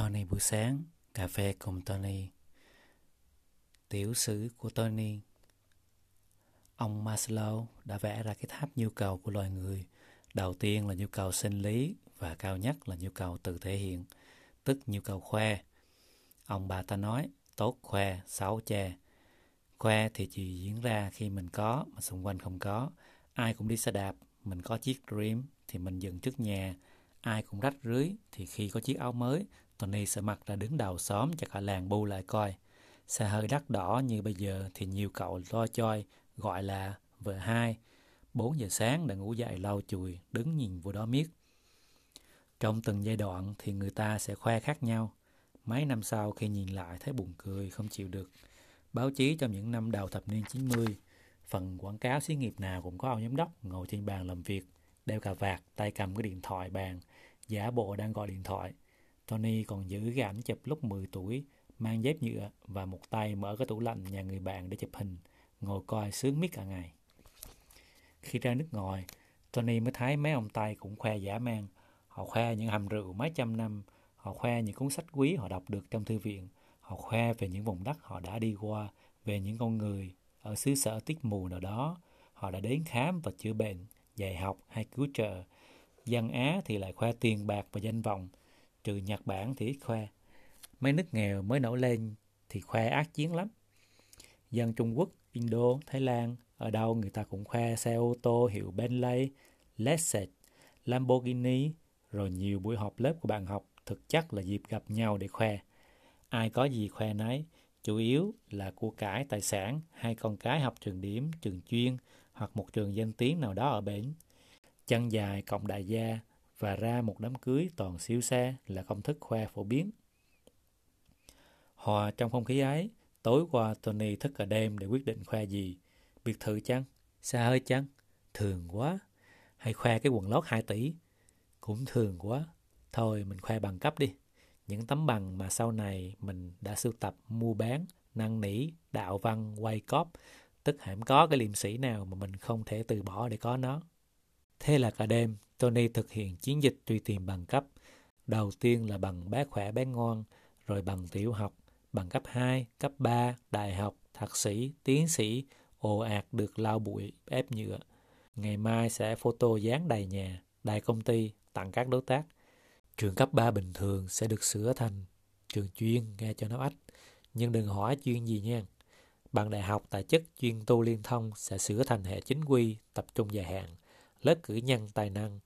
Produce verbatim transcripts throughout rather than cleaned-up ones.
Tony buổi sáng, cà phê cùng Tony. Tiểu sử của Tony. Ông Maslow đã vẽ ra cái tháp nhu cầu của loài người. Đầu tiên là nhu cầu sinh lý và cao nhất là nhu cầu tự thể hiện, tức nhu cầu khoe. Ông bà ta nói, tốt khoe, xấu che. Khoe thì chỉ diễn ra khi mình có mà xung quanh không có. Ai cũng đi xe đạp, mình có chiếc Dream thì mình dừng trước nhà. Ai cũng rách rưới thì khi có chiếc áo mới, Tony sẽ mặc ra đứng đầu xóm cho cả làng bu lại coi. Xe hơi đắt đỏ như bây giờ thì nhiều cậu lo choi, gọi là vợ hai. Bốn giờ sáng đã ngủ dậy lau chùi, đứng nhìn vô đó miết. Trong từng giai đoạn thì người ta sẽ khoe khác nhau. Mấy năm sau khi nhìn lại thấy buồn cười, không chịu được. Báo chí trong những năm đầu thập niên chín mươi, phần quảng cáo xí nghiệp nào cũng có ông giám đốc ngồi trên bàn làm việc, đeo cà vạt, tay cầm cái điện thoại bàn, giả bộ đang gọi điện thoại. Tony còn giữ cái ảnh chụp lúc mười tuổi, mang dép nhựa và một tay mở cái tủ lạnh nhà người bạn để chụp hình, ngồi coi sướng miết cả ngày. Khi ra nước ngoài, Tony mới thấy mấy ông Tây cũng khoe dã man. Họ khoe những hầm rượu mấy trăm năm, họ khoe những cuốn sách quý họ đọc được trong thư viện, họ khoe về những vùng đất họ đã đi qua, về những con người ở xứ sở tiết mù nào đó họ đã đến khám và chữa bệnh, dạy học hay cứu trợ. Dân Á thì lại khoe tiền bạc và danh vọng, trừ Nhật Bản thì ít khoe. Mấy nước nghèo mới nổi lên thì khoe ác chiến lắm. Dân Trung Quốc, Indo, Thái Lan, ở đâu người ta cũng khoe xe ô tô hiệu Bentley, Lexus, Lamborghini, rồi nhiều buổi họp lớp của bạn học thực chất là dịp gặp nhau để khoe. Ai có gì khoe nấy, chủ yếu là của cải tài sản hay con cái học trường điểm, trường chuyên hoặc một trường danh tiếng nào đó ở bển. Chân dài cộng đại gia và ra một đám cưới toàn siêu xe là công thức khoe phổ biến. Hòa trong không khí ấy, tối qua Tony thức cả đêm để quyết định khoe gì. Biệt thự chăng? Xe hơi chăng? Thường quá. Hay khoe cái quần lót hai tỷ? Cũng thường quá. Thôi mình khoe bằng cấp đi. Những tấm bằng mà sau này mình đã sưu tập, mua bán, năn nỉ, đạo văn, quay cóp. Tức hẳn có cái liêm sĩ nào mà mình không thể từ bỏ để có nó. Thế là cả đêm, Tony thực hiện chiến dịch truy tìm bằng cấp. Đầu tiên là bằng bé khỏe bé ngoan, rồi bằng tiểu học, bằng cấp hai, cấp ba, đại học, thạc sĩ, tiến sĩ, ồ ạt được lau bụi, ép nhựa. Ngày mai sẽ photo dán đầy nhà, đầy công ty, tặng các đối tác. Trường cấp ba bình thường sẽ được sửa thành trường chuyên nghe cho nó ách, nhưng đừng hỏi chuyên gì nha. Bằng đại học tại chức chuyên tu liên thông sẽ sửa thành hệ chính quy, tập trung dài hạn, lớp cử nhân tài năng.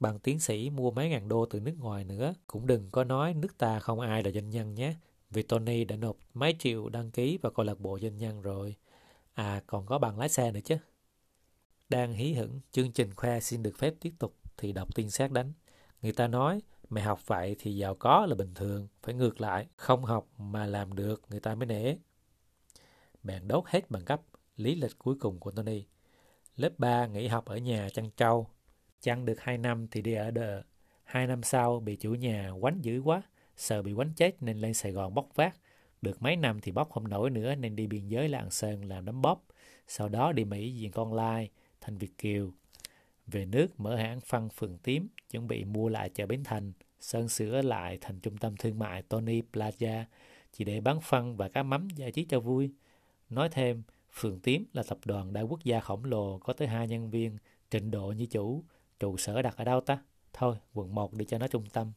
Bằng tiến sĩ mua mấy ngàn đô từ nước ngoài nữa, cũng đừng có nói nước ta không ai là doanh nhân nhé, vì Tony đã nộp mấy triệu đăng ký vào câu lạc bộ doanh nhân rồi. À, còn có bằng lái xe nữa chứ. Đang hí hửng, chương trình khoe xin được phép tiếp tục thì đọc tin sát đánh. Người ta nói, mày học vậy thì giàu có là bình thường, phải ngược lại, không học mà làm được người ta mới nể. Bạn đốt hết bằng cấp, lý lịch cuối cùng của Tony. Lớp ba nghỉ học ở nhà chăn trâu, chăn được hai năm thì đi ở đợ. hai năm sau bị chủ nhà quánh dữ quá, sợ bị quánh chết nên lên Sài Gòn bóc vác. Được mấy năm thì bóc không nổi nữa nên đi biên giới Lạng Sơn làm đấm bóp. Sau đó đi Mỹ diện con lai, thành Việt Kiều. Về nước mở hãng phân phường tím, chuẩn bị mua lại chợ Bến Thành, sơn sửa lại thành trung tâm thương mại Tony Plaza, chỉ để bán phân và cá mắm giải trí cho vui. Nói thêm, phường tím là tập đoàn đa quốc gia khổng lồ có tới hai nhân viên, trình độ như chủ, trụ sở đặt ở đâu ta? Thôi, quận một đi cho nó trung tâm.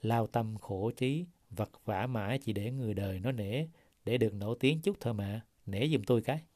Lao tâm khổ trí, vật vã mãi chỉ để người đời nó nể, để được nổi tiếng chút thôi mà, nể giùm tôi cái.